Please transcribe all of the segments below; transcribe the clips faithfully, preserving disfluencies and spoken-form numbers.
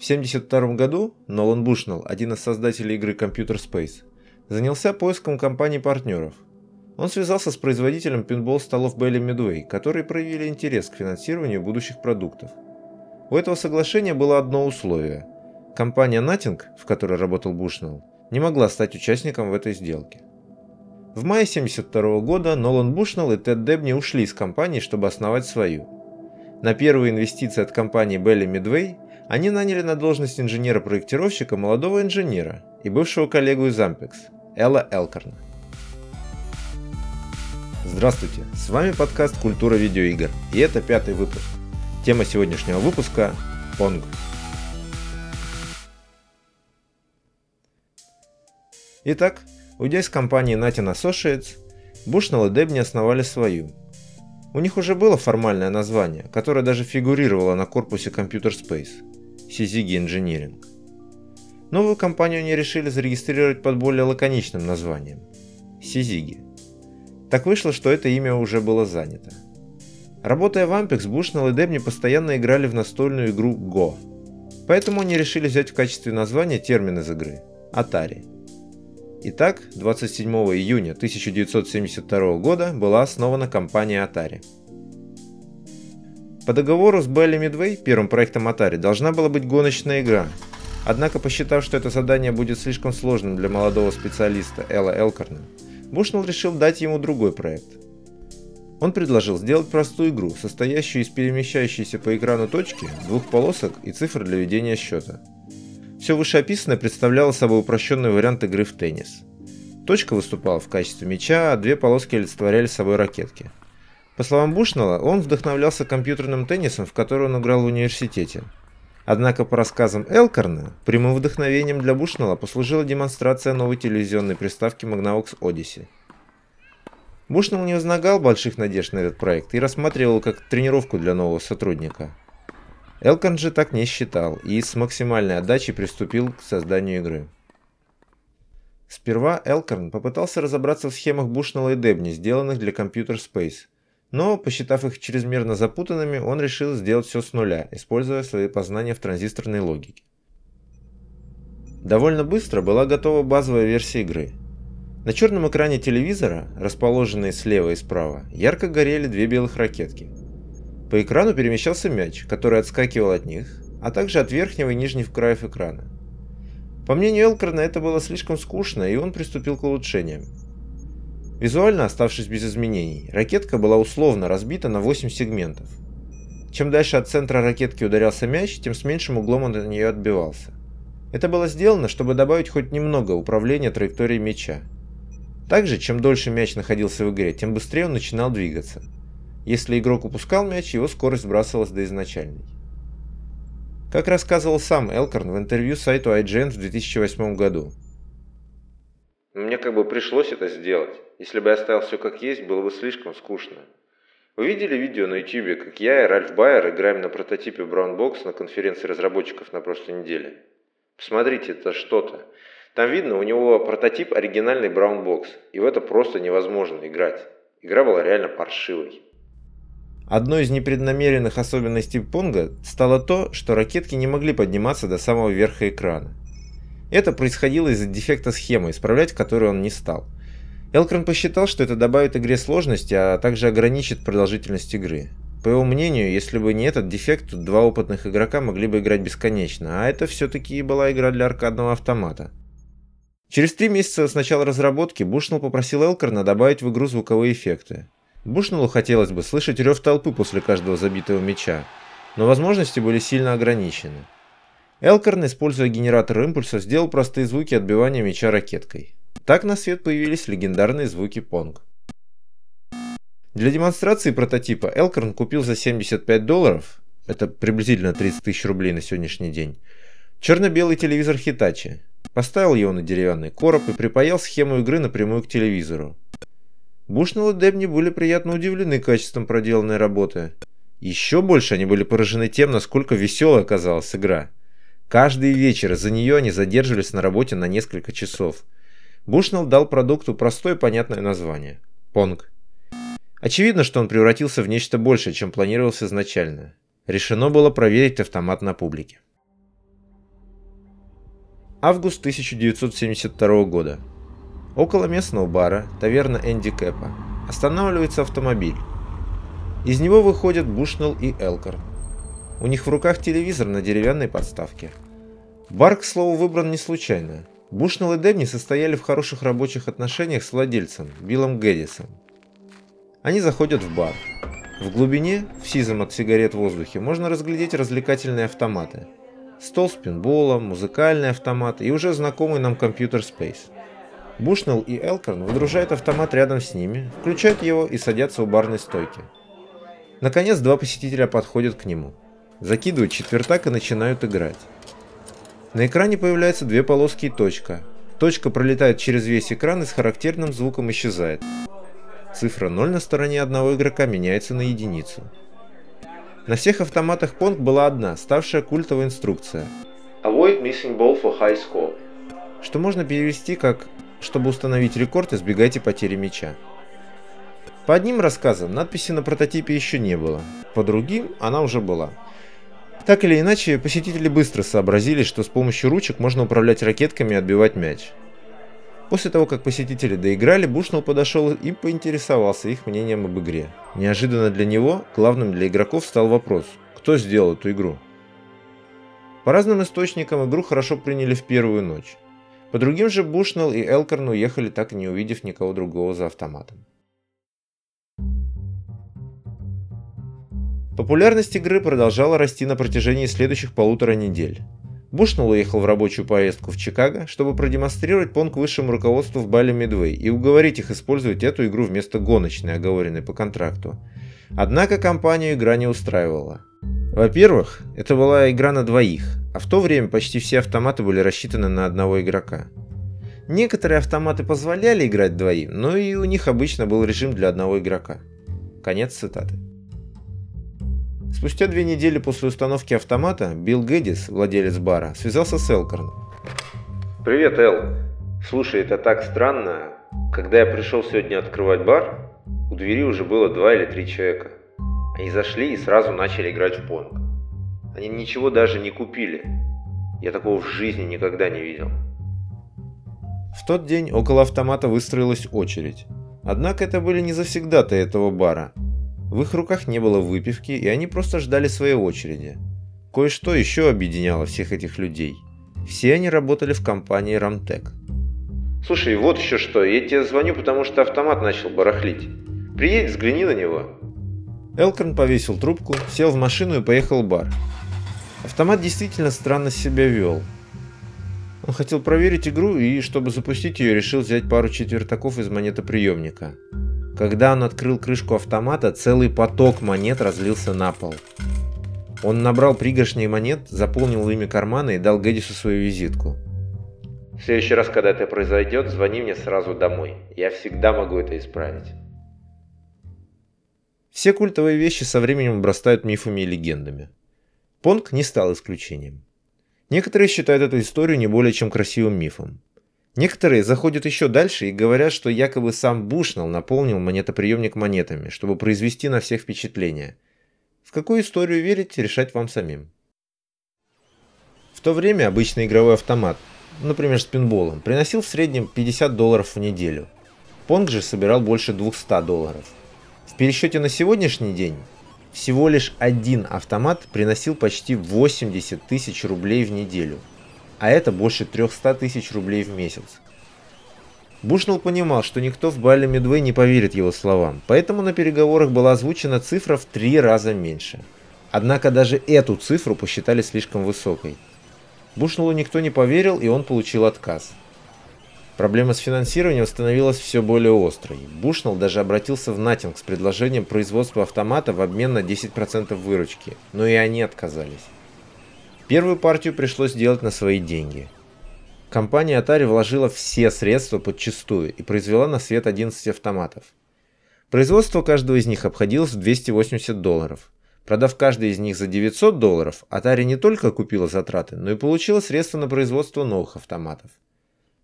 В тысяча девятьсот семьдесят втором году Нолан Бушнелл, один из создателей игры Computer Space, занялся поиском компаний-партнеров. Он связался с производителем пинбол-столов Bally Midway, которые проявили интерес к финансированию будущих продуктов. У этого соглашения было одно условие. Компания Nutting, в которой работал Бушнелл, не могла стать участником в этой сделке. В мае тысяча девятьсот семьдесят второго года Нолан Бушнелл и Тед Дэбни ушли из компании, чтобы основать свою. На первые инвестиции от компании Bally Midway они наняли на должность инженера-проектировщика молодого инженера и бывшего коллегу из Ampex, Элла Элкорна. Здравствуйте, с вами подкаст «Культура видеоигр», и это пятый выпуск. Тема сегодняшнего выпуска – Pong. Итак, уйдя из компании Nolan Associates, Бушнелл и Дэбни основали свою. У них уже было формальное название, которое даже фигурировало на корпусе Computer Space – Сизиги Инжиниринг. Новую компанию они решили зарегистрировать под более лаконичным названием – Сизиги. Так вышло, что это имя уже было занято. Работая в Ampex, Бушнелл и Дэбни постоянно играли в настольную игру Go, поэтому они решили взять в качестве названия термин из игры – Atari. Итак, двадцать седьмого июня тысяча девятьсот семьдесят второго года была основана компания Atari. По договору с Bally Midway, первым проектом Atari, должна была быть гоночная игра, однако, посчитав, что это задание будет слишком сложным для молодого специалиста Элла Элкорна, Бушнелл решил дать ему другой проект. Он предложил сделать простую игру, состоящую из перемещающейся по экрану точки, двух полосок и цифр для ведения счета. Все вышеописанное представляло собой упрощенный вариант игры в теннис. Точка выступала в качестве мяча, а две полоски олицетворяли собой ракетки. По словам Бушнелла, он вдохновлялся компьютерным теннисом, в который он играл в университете. Однако, по рассказам Элкорна, прямым вдохновением для Бушнелла послужила демонстрация новой телевизионной приставки Magnavox Odyssey. Бушнелл не возлагал больших надежд на этот проект и рассматривал его как тренировку для нового сотрудника. Элкорн же так не считал и с максимальной отдачей приступил к созданию игры. Сперва Элкорн попытался разобраться в схемах Бушнелла и Дэбни, сделанных для Computer Space, но, посчитав их чрезмерно запутанными, он решил сделать все с нуля, используя свои познания в транзисторной логике. Довольно быстро была готова базовая версия игры. На черном экране телевизора, расположенные слева и справа, ярко горели две белых ракетки. По экрану перемещался мяч, который отскакивал от них, а также от верхнего и нижнего краев экрана. По мнению Элкорна, это было слишком скучно, и он приступил к улучшениям. Визуально оставшись без изменений, ракетка была условно разбита на восемь сегментов. Чем дальше от центра ракетки ударялся мяч, тем с меньшим углом он от нее отбивался. Это было сделано, чтобы добавить хоть немного управления траекторией мяча. Также, чем дольше мяч находился в игре, тем быстрее он начинал двигаться. Если игрок упускал мяч, его скорость сбрасывалась до изначальной. Как рассказывал сам Элкорн в интервью сайту ай джи эн в две тысячи восьмом году. «Мне как бы пришлось это сделать. Если бы я оставил все как есть, было бы слишком скучно. Вы видели видео на ютубе, как я и Ральф Байер играем на прототипе Браунбокс на конференции разработчиков на прошлой неделе? Посмотрите, это что-то. Там видно, у него прототип оригинальный Браунбокс, и в это просто невозможно играть. Игра была реально паршивой». Одной из непреднамеренных особенностей Понга стало то, что ракетки не могли подниматься до самого верха экрана. Это происходило из-за дефекта схемы, исправлять которую он не стал. Элкорн посчитал, что это добавит игре сложности, а также ограничит продолжительность игры. По его мнению, если бы не этот дефект, то два опытных игрока могли бы играть бесконечно, а это все-таки и была игра для аркадного автомата. Через три месяца с начала разработки Бушнелл попросил Элкорна добавить в игру звуковые эффекты. Бушнеллу хотелось бы слышать рев толпы после каждого забитого мяча, но возможности были сильно ограничены. Элкорн, используя генератор импульса, сделал простые звуки отбивания мяча ракеткой. Так на свет появились легендарные звуки Понг. Для демонстрации прототипа Элкорн купил за семьдесят пять долларов, это приблизительно тридцать тысяч рублей на сегодняшний день, черно-белый телевизор Hitachi, поставил его на деревянный короб и припаял схему игры напрямую к телевизору. Бушнелл и Дэбни были приятно удивлены качеством проделанной работы. Еще больше они были поражены тем, насколько веселой оказалась игра. Каждый вечер из-за нее они задерживались на работе на несколько часов. Бушнелл дал продукту простое и понятное название – Понг. Очевидно, что он превратился в нечто большее, чем планировалось изначально. Решено было проверить автомат на публике. Август тысяча девятьсот семьдесят второго года. Около местного бара, таверна Энди Кэпа, останавливается автомобиль. Из него выходят Бушнелл и Элкорн. У них в руках телевизор на деревянной подставке. Бар, к слову, выбран не случайно. Бушнелл и Дэбни состояли в хороших рабочих отношениях с владельцем, Биллом Гэдисом. Они заходят в бар. В глубине, в сизом от сигарет воздухе, можно разглядеть развлекательные автоматы. Стол с пинболом, музыкальный автомат и уже знакомый нам Computer Space. Бушнелл и Элкорн выдружают автомат рядом с ними, включают его и садятся у барной стойки. Наконец, два посетителя подходят к нему. Закидывают четвертак и начинают играть. На экране появляются две полоски и точка. Точка пролетает через весь экран и с характерным звуком исчезает. Цифра ноль на стороне одного игрока меняется на единицу. На всех автоматах Pong была одна, ставшая культовой инструкция. Avoid missing ball for high score. Что можно перевести как «Чтобы установить рекорд, избегайте потери мяча». По одним рассказам, надписи на прототипе еще не было, по другим она уже была. Так или иначе, посетители быстро сообразили, что с помощью ручек можно управлять ракетками и отбивать мяч. После того, как посетители доиграли, Бушнелл подошел и поинтересовался их мнением об игре. Неожиданно для него, главным для игроков стал вопрос, кто сделал эту игру. По разным источникам игру хорошо приняли в первую ночь. По другим же Бушнелл и Элкорн уехали, так и не увидев никого другого за автоматом. Популярность игры продолжала расти на протяжении следующих полутора недель. Бушнелл уехал в рабочую поездку в Чикаго, чтобы продемонстрировать Pong высшему руководству в Bally Midway и уговорить их использовать эту игру вместо гоночной, оговоренной по контракту. Однако компанию игра не устраивала. Во-первых, это была игра на двоих, а в то время почти все автоматы были рассчитаны на одного игрока. Некоторые автоматы позволяли играть двоим, но и у них обычно был режим для одного игрока. Конец цитаты. Спустя две недели после установки автомата Билл Гэдис, владелец бара, связался с Элкорном. «Привет, Эл. Слушай, это так странно. Когда я пришел сегодня открывать бар, у двери уже было два или три человека. Они зашли и сразу начали играть в понг. Они ничего даже не купили. Я такого в жизни никогда не видел». В тот день около автомата выстроилась очередь. Однако это были не завсегдатаи этого бара. В их руках не было выпивки, и они просто ждали своей очереди. Кое-что еще объединяло всех этих людей. Все они работали в компании Ramtek. «Слушай, вот еще что, я тебе звоню, потому что автомат начал барахлить. Приедь, взгляни на него». Элкорн повесил трубку, сел в машину и поехал в бар. Автомат действительно странно себя вел. Он хотел проверить игру и, чтобы запустить ее, решил взять пару четвертаков из монетоприемника. Когда он открыл крышку автомата, целый поток монет разлился на пол. Он набрал пригоршни монет, заполнил ими карманы и дал Гэдису свою визитку. «В следующий раз, когда это произойдет, звони мне сразу домой. Я всегда могу это исправить». Все культовые вещи со временем обрастают мифами и легендами. Понг не стал исключением. Некоторые считают эту историю не более чем красивым мифом. Некоторые заходят еще дальше и говорят, что якобы сам Бушнелл наполнил монетоприемник монетами, чтобы произвести на всех впечатление. В какую историю верить, решать вам самим. В то время обычный игровой автомат, например с пинболом, приносил в среднем пятьдесят долларов в неделю. Понг же собирал больше двухсот долларов. В пересчете на сегодняшний день всего лишь один автомат приносил почти восемьдесят тысяч рублей в неделю. А это больше триста тысяч рублей в месяц. Бушнелл понимал, что никто в Bally Midway не поверит его словам, поэтому на переговорах была озвучена цифра в три раза меньше. Однако даже эту цифру посчитали слишком высокой. Бушнеллу никто не поверил, и он получил отказ. Проблема с финансированием становилась все более острой. Бушнелл даже обратился в Nutting с предложением производства автомата в обмен на десять процентов выручки, но и они отказались. Первую партию пришлось делать на свои деньги. Компания Atari вложила все средства подчистую и произвела на свет одиннадцать автоматов. Производство каждого из них обходилось в двести восемьдесят долларов. Продав каждый из них за девятьсот долларов, Atari не только купила затраты, но и получила средства на производство новых автоматов.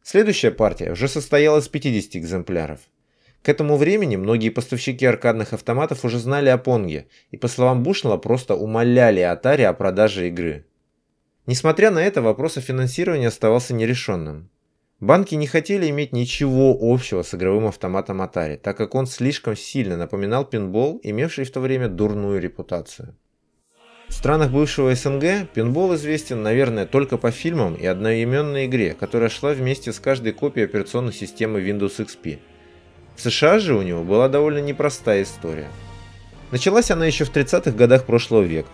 Следующая партия уже состояла из пятидесяти экземпляров. К этому времени многие поставщики аркадных автоматов уже знали о Понге и, по словам Бушнелла, просто умоляли Atari о продаже игры. Несмотря на это, вопрос о финансировании оставался нерешенным. Банки не хотели иметь ничего общего с игровым автоматом Atari, так как он слишком сильно напоминал пинбол, имевший в то время дурную репутацию. В странах бывшего СНГ пинбол известен, наверное, только по фильмам и одноименной игре, которая шла вместе с каждой копией операционной системы Windows икс пи. В США же у него была довольно непростая история. Началась она еще в тридцатых годах прошлого века.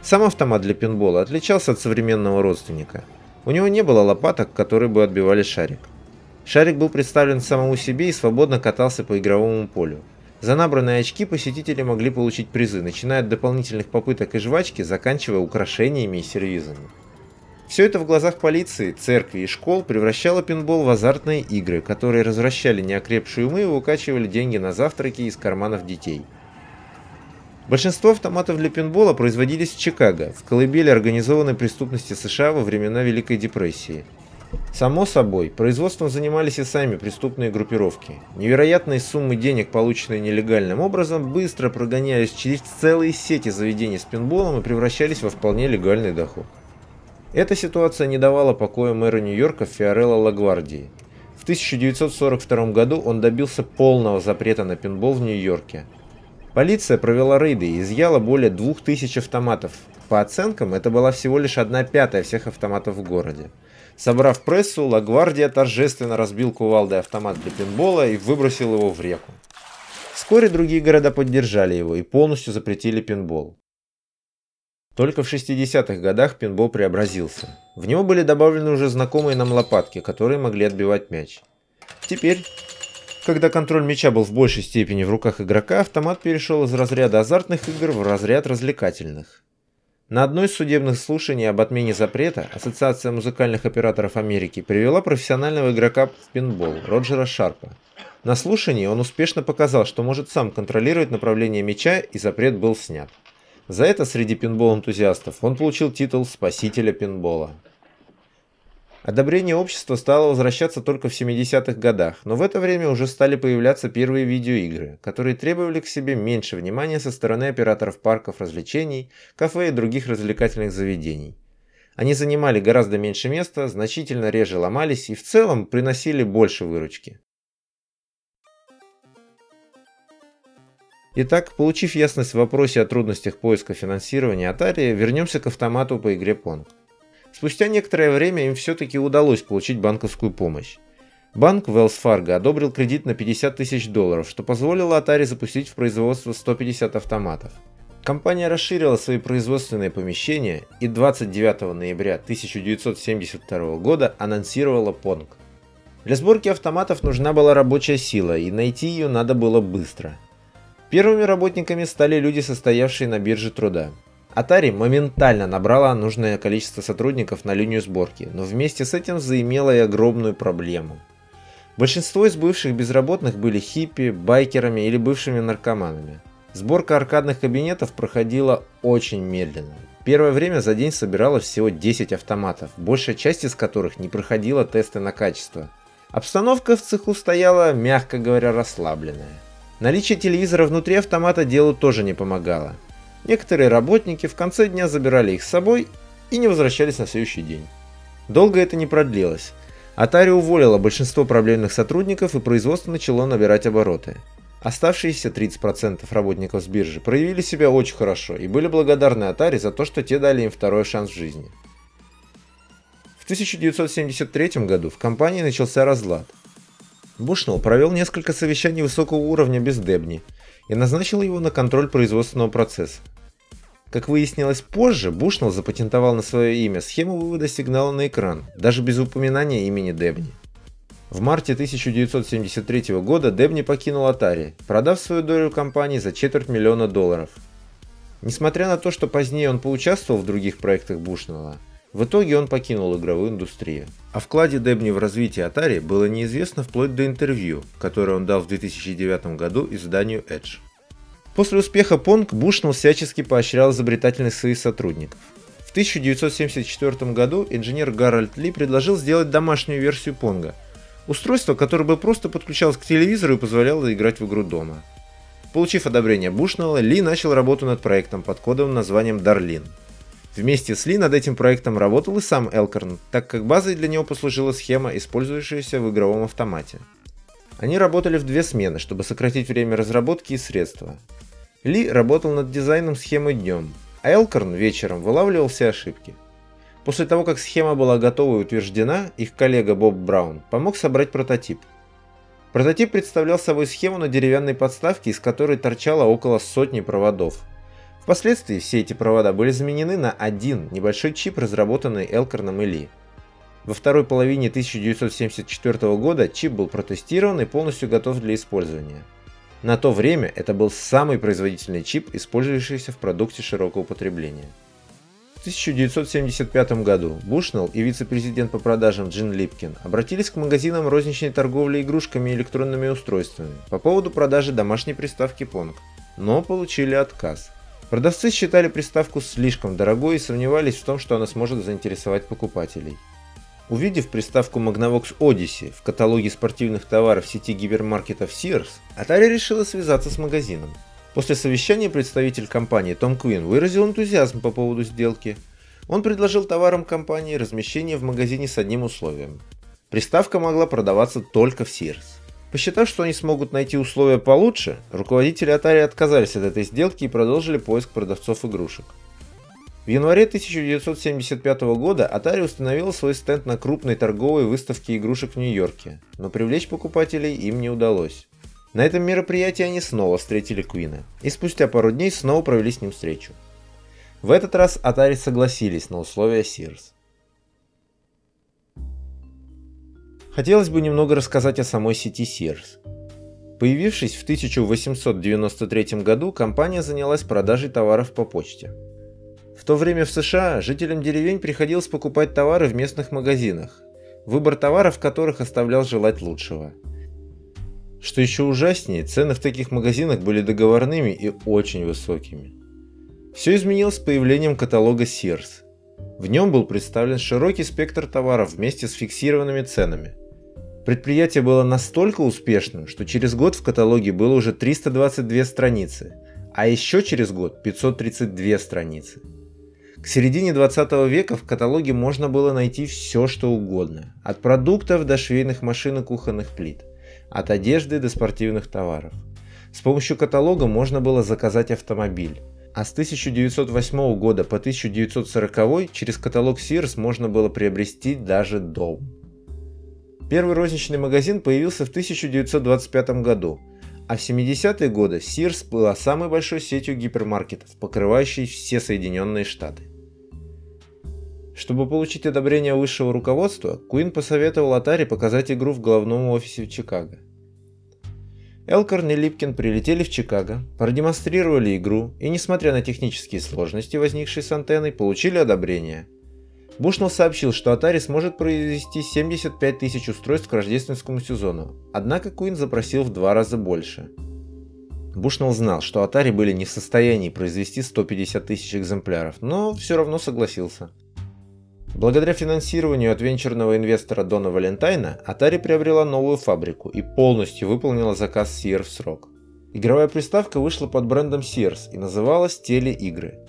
Сам автомат для пинбола отличался от современного родственника. У него не было лопаток, которые бы отбивали шарик. Шарик был представлен самому себе и свободно катался по игровому полю. За набранные очки посетители могли получить призы, начиная от дополнительных попыток и жвачки, заканчивая украшениями и сервизами. Все это в глазах полиции, церкви и школ превращало пинбол в азартные игры, которые развращали неокрепшие умы и выкачивали деньги на завтраки из карманов детей. Большинство автоматов для пинбола производились в Чикаго, в колыбели организованной преступности США во времена Великой депрессии. Само собой, производством занимались и сами преступные группировки. Невероятные суммы денег, полученные нелегальным образом, быстро прогонялись через целые сети заведений с пинболом и превращались во вполне легальный доход. Эта ситуация не давала покоя мэру Нью-Йорка Фиорелло Лагвардии. В тысяча девятьсот сорок втором году он добился полного запрета на пинбол в Нью-Йорке. Полиция провела рейды и изъяла более двух тысяч автоматов. По оценкам, это была всего лишь одна пятая всех автоматов в городе. Собрав прессу, Лагвардия торжественно разбил кувалдой автомат для пинбола и выбросил его в реку. Вскоре другие города поддержали его и полностью запретили пинбол. Только в шестидесятых годах пинбол преобразился. В него были добавлены уже знакомые нам лопатки, которые могли отбивать мяч. Теперь, когда контроль мяча был в большей степени в руках игрока, автомат перешел из разряда азартных игр в разряд развлекательных. На одной из судебных слушаний об отмене запрета Ассоциация музыкальных операторов Америки привела профессионального игрока в пинбол Роджера Шарпа. На слушании он успешно показал, что может сам контролировать направление мяча, и запрет был снят. За это среди пинбол-энтузиастов он получил титул «Спасителя пинбола». Одобрение общества стало возвращаться только в семидесятых годах, но в это время уже стали появляться первые видеоигры, которые требовали к себе меньше внимания со стороны операторов парков развлечений, кафе и других развлекательных заведений. Они занимали гораздо меньше места, значительно реже ломались и в целом приносили больше выручки. Итак, получив ясность в вопросе о трудностях поиска финансирования Atari, вернемся к автомату по игре Pong. Спустя некоторое время им все-таки удалось получить банковскую помощь. Банк Wells Fargo одобрил кредит на пятьдесят тысяч долларов, что позволило Atari запустить в производство сто пятьдесят автоматов. Компания расширила свои производственные помещения и двадцать девятого ноября тысяча девятьсот семьдесят второго года анонсировала Pong. Для сборки автоматов нужна была рабочая сила, и найти ее надо было быстро. Первыми работниками стали люди, состоявшие на бирже труда. Atari моментально набрала нужное количество сотрудников на линию сборки, но вместе с этим заимела и огромную проблему. Большинство из бывших безработных были хиппи, байкерами или бывшими наркоманами. Сборка аркадных кабинетов проходила очень медленно. Первое время за день собиралось всего десять автоматов, большая часть из которых не проходила тесты на качество. Обстановка в цеху стояла, мягко говоря, расслабленная. Наличие телевизора внутри автомата делу тоже не помогало. Некоторые работники в конце дня забирали их с собой и не возвращались на следующий день. Долго это не продлилось. Atari уволила большинство проблемных сотрудников, и производство начало набирать обороты. Оставшиеся тридцать процентов работников с биржи проявили себя очень хорошо и были благодарны Atari за то, что те дали им второй шанс в жизни. В тысяча девятьсот семьдесят третьем году в компании начался разлад. Бушнелл провел несколько совещаний высокого уровня без Дэбни и назначил его на контроль производственного процесса. Как выяснилось позже, Бушнелл запатентовал на свое имя схему вывода сигнала на экран, даже без упоминания имени Дэбни. В марте тысяча девятьсот семьдесят третьего года Дэбни покинул Atari, продав свою долю компании за четверть миллиона долларов. Несмотря на то, что позднее он поучаствовал в других проектах Бушнелла, в итоге он покинул игровую индустрию. О вкладе Дэбни в развитие Atari было неизвестно вплоть до интервью, которое он дал в две тысячи девятом году изданию Edge. После успеха Pong Бушнелл всячески поощрял изобретательность своих сотрудников. В тысяча девятьсот семьдесят четвертом году инженер Гарольд Ли предложил сделать домашнюю версию Понга, устройство, которое бы просто подключалось к телевизору и позволяло играть в игру дома. Получив одобрение Бушнелла, Ли начал работу над проектом под кодовым названием Darlin. Вместе с Ли над этим проектом работал и сам Элкорн, так как базой для него послужила схема, использующаяся в игровом автомате. Они работали в две смены, чтобы сократить время разработки и средства. Ли работал над дизайном схемы днем, а Элкорн вечером вылавливал все ошибки. После того, как схема была готова и утверждена, их коллега Боб Браун помог собрать прототип. Прототип представлял собой схему на деревянной подставке, из которой торчало около сотни проводов. Впоследствии все эти провода были заменены на один небольшой чип, разработанный Элкорном и Ли. Во второй половине тысяча девятьсот семьдесят четвёртого года чип был протестирован и полностью готов для использования. На то время это был самый производительный чип, использующийся в продукте широкого потребления. В тысяча девятьсот семьдесят пятом году Бушнелл и вице-президент по продажам Джин Липкин обратились к магазинам розничной торговли игрушками и электронными устройствами по поводу продажи домашней приставки Pong, но получили отказ. Продавцы считали приставку слишком дорогой и сомневались в том, что она сможет заинтересовать покупателей. Увидев приставку Magnavox Odyssey в каталоге спортивных товаров сети гипермаркетов Sears, Atari решила связаться с магазином. После совещания представитель компании Tom Quinn выразил энтузиазм по поводу сделки. Он предложил товарам компании размещение в магазине с одним условием. Приставка могла продаваться только в Sears. Посчитав, что они смогут найти условия получше, руководители Atari отказались от этой сделки и продолжили поиск продавцов игрушек. В январе тысяча девятьсот семьдесят пятого года Atari установила свой стенд на крупной торговой выставке игрушек в Нью-Йорке, но привлечь покупателей им не удалось. На этом мероприятии они снова встретили Куина, и спустя пару дней снова провели с ним встречу. В этот раз Atari согласились на условия Sears. Хотелось бы немного рассказать о самой сети Sears. Появившись в тысяча восемьсот девяносто третьем году, компания занялась продажей товаров по почте. В то время в США жителям деревень приходилось покупать товары в местных магазинах, выбор товаров которых оставлял желать лучшего. Что еще ужаснее, цены в таких магазинах были договорными и очень высокими. Все изменилось с появлением каталога Sears. В нем был представлен широкий спектр товаров вместе с фиксированными ценами. Предприятие было настолько успешным, что через год в каталоге было уже триста двадцать две страницы, а еще через год пятьсот тридцать две страницы. К середине двадцатого века в каталоге можно было найти все, что угодно, от продуктов до швейных машин и кухонных плит, от одежды до спортивных товаров. С помощью каталога можно было заказать автомобиль, а с тысяча девятьсот восьмого года по тысяча девятьсот сороковой через каталог Sears можно было приобрести даже дом. Первый розничный магазин появился в тысяча девятьсот двадцать пятом году, а в семидесятые годы Sears была самой большой сетью гипермаркетов, покрывающей все Соединенные Штаты. Чтобы получить одобрение высшего руководства, Куин посоветовал Atari показать игру в головном офисе в Чикаго. Элкорн и Липкин прилетели в Чикаго, продемонстрировали игру и, несмотря на технические сложности, возникшие с антенной, получили одобрение. Бушнелл сообщил, что Atari сможет произвести семьдесят пять тысяч устройств к рождественскому сезону, однако Куин запросил в два раза больше. Бушнелл знал, что Atari были не в состоянии произвести сто пятьдесят тысяч экземпляров, но все равно согласился. Благодаря финансированию от венчурного инвестора Дона Валентайна, Atari приобрела новую фабрику и полностью выполнила заказ Sears в срок. Игровая приставка вышла под брендом Sears и называлась «Телеигры».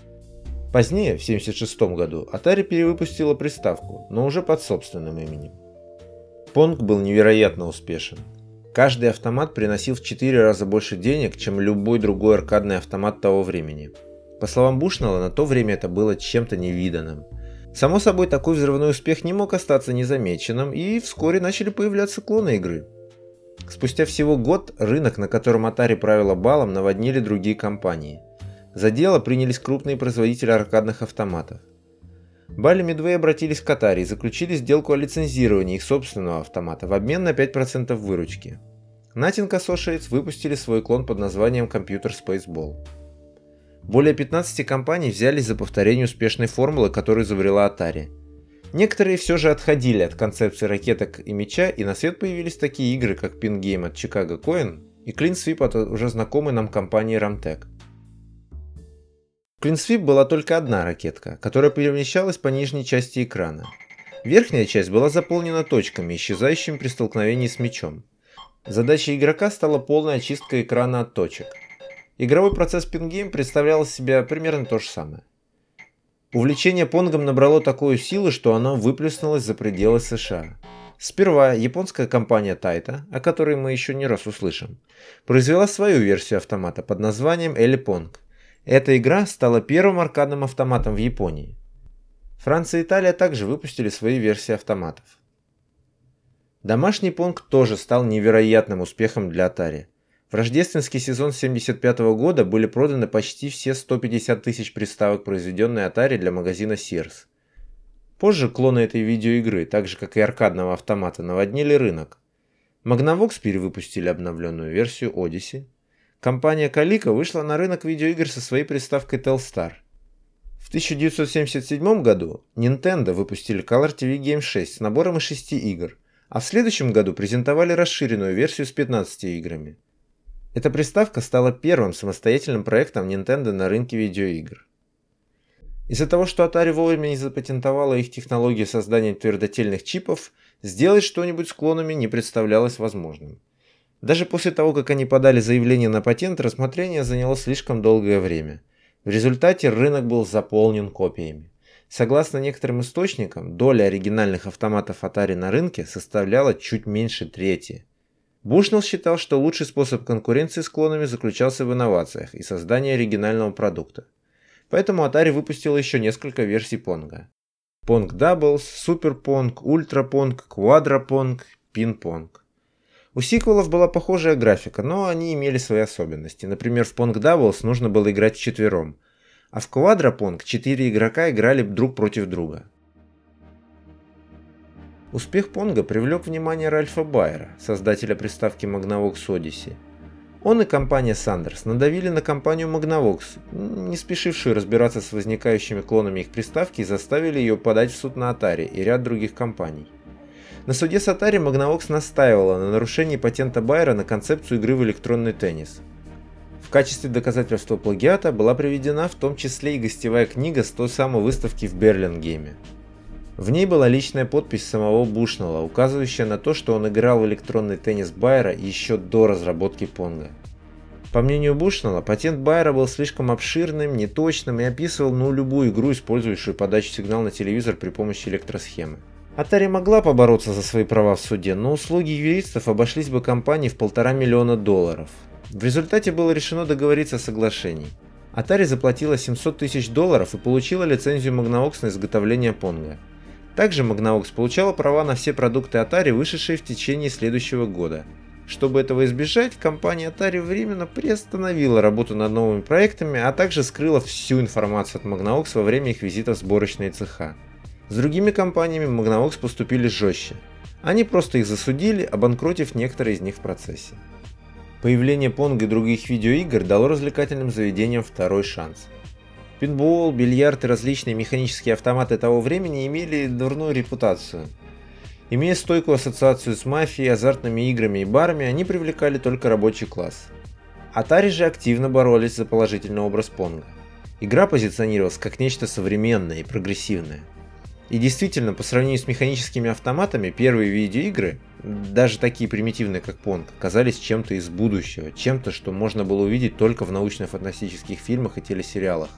Позднее, в тысяча девятьсот семьдесят шестом году, Atari перевыпустила приставку, но уже под собственным именем. Pong был невероятно успешен. Каждый автомат приносил в четыре раза больше денег, чем любой другой аркадный автомат того времени. По словам Бушнелла, на то время это было чем-то невиданным. Само собой, такой взрывной успех не мог остаться незамеченным, и вскоре начали появляться клоны игры. Спустя всего год рынок, на котором Atari правила балом, наводнили другие компании. За дело принялись крупные производители аркадных автоматов. Bally Midway обратились к Atari и заключили сделку о лицензировании их собственного автомата в обмен на пять процентов выручки. Nutting Associates выпустили свой клон под названием Computer Spaceball. Более пятнадцати компаний взялись за повторение успешной формулы, которую изобрела Atari. Некоторые все же отходили от концепции ракеток и мяча, и на свет появились такие игры, как Pingame от Chicago Coin и Clean Sweep от уже знакомой нам компании Ramtek. В Clean Sweep была только одна ракетка, которая перемещалась по нижней части экрана. Верхняя часть была заполнена точками, исчезающими при столкновении с мячом. Задачей игрока стала полная очистка экрана от точек. Игровой процесс Pingame представлял из себя примерно то же самое. Увлечение понгом набрало такую силу, что оно выплеснулось за пределы США. Сперва японская компания Тайто, о которой мы еще не раз услышим, произвела свою версию автомата под названием Эл-Понг. Эта игра стала первым аркадным автоматом в Японии. Франция и Италия также выпустили свои версии автоматов. Домашний Понг тоже стал невероятным успехом для Atari. В рождественский сезон тысяча девятьсот семьдесят пятого года были проданы почти все сто пятьдесят тысяч приставок, произведенные Atari для магазина Sears. Позже клоны этой видеоигры, так же как и аркадного автомата, наводнили рынок. Magnavox перевыпустили обновленную версию Odyssey. Компания Calico вышла на рынок видеоигр со своей приставкой Telstar. В тысяча девятьсот семьдесят седьмом году Nintendo выпустили Color ти ви Game шесть с набором из шести игр, а в следующем году презентовали расширенную версию с пятнадцатью играми. Эта приставка стала первым самостоятельным проектом Nintendo на рынке видеоигр. Из-за того, что Atari вовремя не запатентовала их технологию создания твердотельных чипов, сделать что-нибудь с клонами не представлялось возможным. Даже после того, как они подали заявление на патент, рассмотрение заняло слишком долгое время. В результате рынок был заполнен копиями. Согласно некоторым источникам, доля оригинальных автоматов Atari на рынке составляла чуть меньше трети. Бушнелл считал, что лучший способ конкуренции с клонами заключался в инновациях и создании оригинального продукта. Поэтому Atari выпустила еще несколько версий Понга. Pong Doubles, Super Pong, Ultra Pong, Quadra Pong, Pin Pong. У сиквелов была похожая графика, но они имели свои особенности. Например, в Pong Doubles нужно было играть вчетвером, а в Quadra Pong четыре игрока играли друг против друга. Успех Понга привлек внимание Ральфа Байера, создателя приставки Magnavox Odyssey. Он и компания Sanders надавили на компанию Magnavox, не спешившую разбираться с возникающими клонами их приставки, и заставили ее подать в суд на Atari и ряд других компаний. На суде с Atari Magnavox настаивала на нарушении патента Байера на концепцию игры в электронный теннис. В качестве доказательства плагиата была приведена в том числе и гостевая книга с той самой выставки в Берлингеме. В ней была личная подпись самого Бушнелла, указывающая на то, что он играл в электронный теннис Байера еще до разработки Понга. По мнению Бушнелла, патент Байера был слишком обширным, неточным и описывал ну любую игру, использующую подачу сигнала на телевизор при помощи электросхемы. Atari могла побороться за свои права в суде, но услуги юристов обошлись бы компании в полтора миллиона долларов. В результате было решено договориться о соглашении. Atari заплатила семьсот тысяч долларов и получила лицензию Magnavox на изготовление Понга. Также Magnavox получала права на все продукты Atari, вышедшие в течение следующего года. Чтобы этого избежать, компания Atari временно приостановила работу над новыми проектами, а также скрыла всю информацию от Magnavox во время их визита в сборочные цеха. С другими компаниями Magnavox поступили жестче. Они просто их засудили, обанкротив некоторые из них в процессе. Появление Понга и других видеоигр дало развлекательным заведениям второй шанс. Пинбол, бильярд и различные механические автоматы того времени имели дурную репутацию. Имея стойкую ассоциацию с мафией, азартными играми и барами, они привлекали только рабочий класс. Atari же активно боролись за положительный образ Понга. Игра позиционировалась как нечто современное и прогрессивное. И действительно, по сравнению с механическими автоматами, первые видеоигры, даже такие примитивные как Понг, казались чем-то из будущего, чем-то, что можно было увидеть только в научно-фантастических фильмах и телесериалах.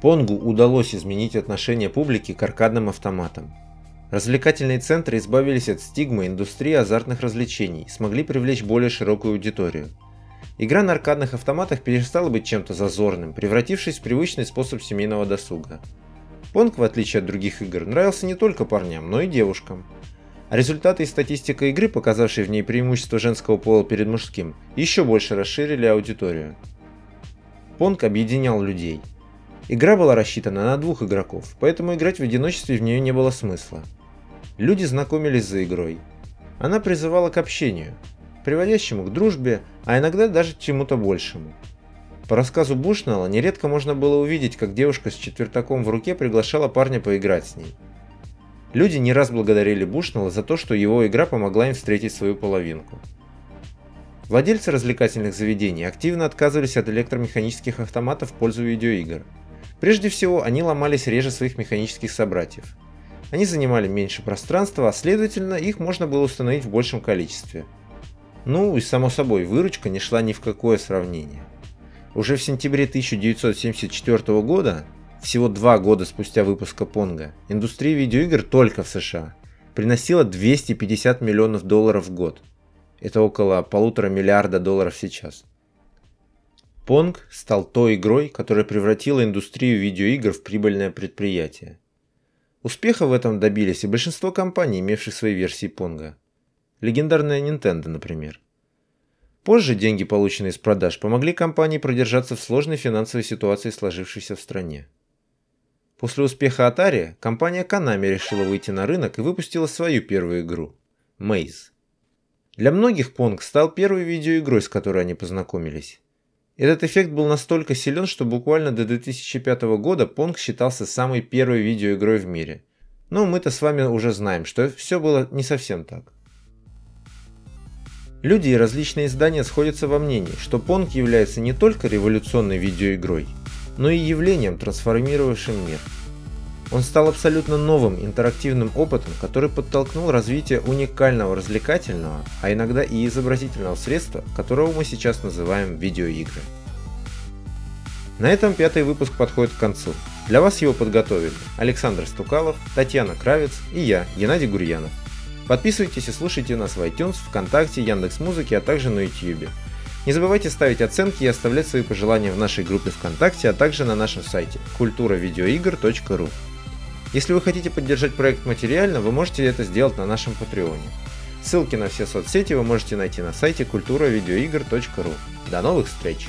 Понгу удалось изменить отношение публики к аркадным автоматам. Развлекательные центры избавились от стигмы индустрии азартных развлечений и смогли привлечь более широкую аудиторию. Игра на аркадных автоматах перестала быть чем-то зазорным, превратившись в привычный способ семейного досуга. Понг, в отличие от других игр, нравился не только парням, но и девушкам. А результаты и статистика игры, показавшие в ней преимущество женского пола перед мужским, еще больше расширили аудиторию. Понг объединял людей. Игра была рассчитана на двух игроков, поэтому играть в одиночестве в нее не было смысла. Люди знакомились за игрой. Она призывала к общению, приводящему к дружбе, а иногда даже к чему-то большему. По рассказу Бушнелла, нередко можно было увидеть, как девушка с четвертаком в руке приглашала парня поиграть с ней. Люди не раз благодарили Бушнелла за то, что его игра помогла им встретить свою половинку. Владельцы развлекательных заведений активно отказывались от электромеханических автоматов в пользу видеоигр. Прежде всего, они ломались реже своих механических собратьев. Они занимали меньше пространства, а следовательно, их можно было установить в большем количестве. Ну и само собой, выручка не шла ни в какое сравнение. Уже в сентябре тысяча девятьсот семьдесят четвёртого года всего два года спустя выпуска Понга, индустрия видеоигр только в США приносила двести пятьдесят миллионов долларов в год. Это около полутора миллиарда долларов сейчас. Понг стал той игрой, которая превратила индустрию видеоигр в прибыльное предприятие. Успеха в этом добились и большинство компаний, имевших свои версии Понга. Легендарная Nintendo, например. Позже деньги, полученные из продаж, помогли компании продержаться в сложной финансовой ситуации, сложившейся в стране. После успеха Atari, компания Konami решила выйти на рынок и выпустила свою первую игру – Maze. Для многих Pong стал первой видеоигрой, с которой они познакомились. Этот эффект был настолько силен, что буквально до две тысячи пятого года Pong считался самой первой видеоигрой в мире. Но мы-то с вами уже знаем, что все было не совсем так. Люди и различные издания сходятся во мнении, что Pong является не только революционной видеоигрой, но и явлением, трансформировавшим мир. Он стал абсолютно новым интерактивным опытом, который подтолкнул развитие уникального развлекательного, а иногда и изобразительного средства, которого мы сейчас называем видеоигры. На этом пятый выпуск подходит к концу. Для вас его подготовили Александр Стукалов, Татьяна Кравец и я, Геннадий Гурьянов. Подписывайтесь и слушайте нас в iTunes, ВКонтакте, Яндекс.Музыке, а также на YouTube. Не забывайте ставить оценки и оставлять свои пожелания в нашей группе ВКонтакте, а также на нашем сайте культура видеоигр точка ру. Если вы хотите поддержать проект материально, вы можете это сделать на нашем Патреоне. Ссылки на все соцсети вы можете найти на сайте культура видеоигр точка ру. До новых встреч!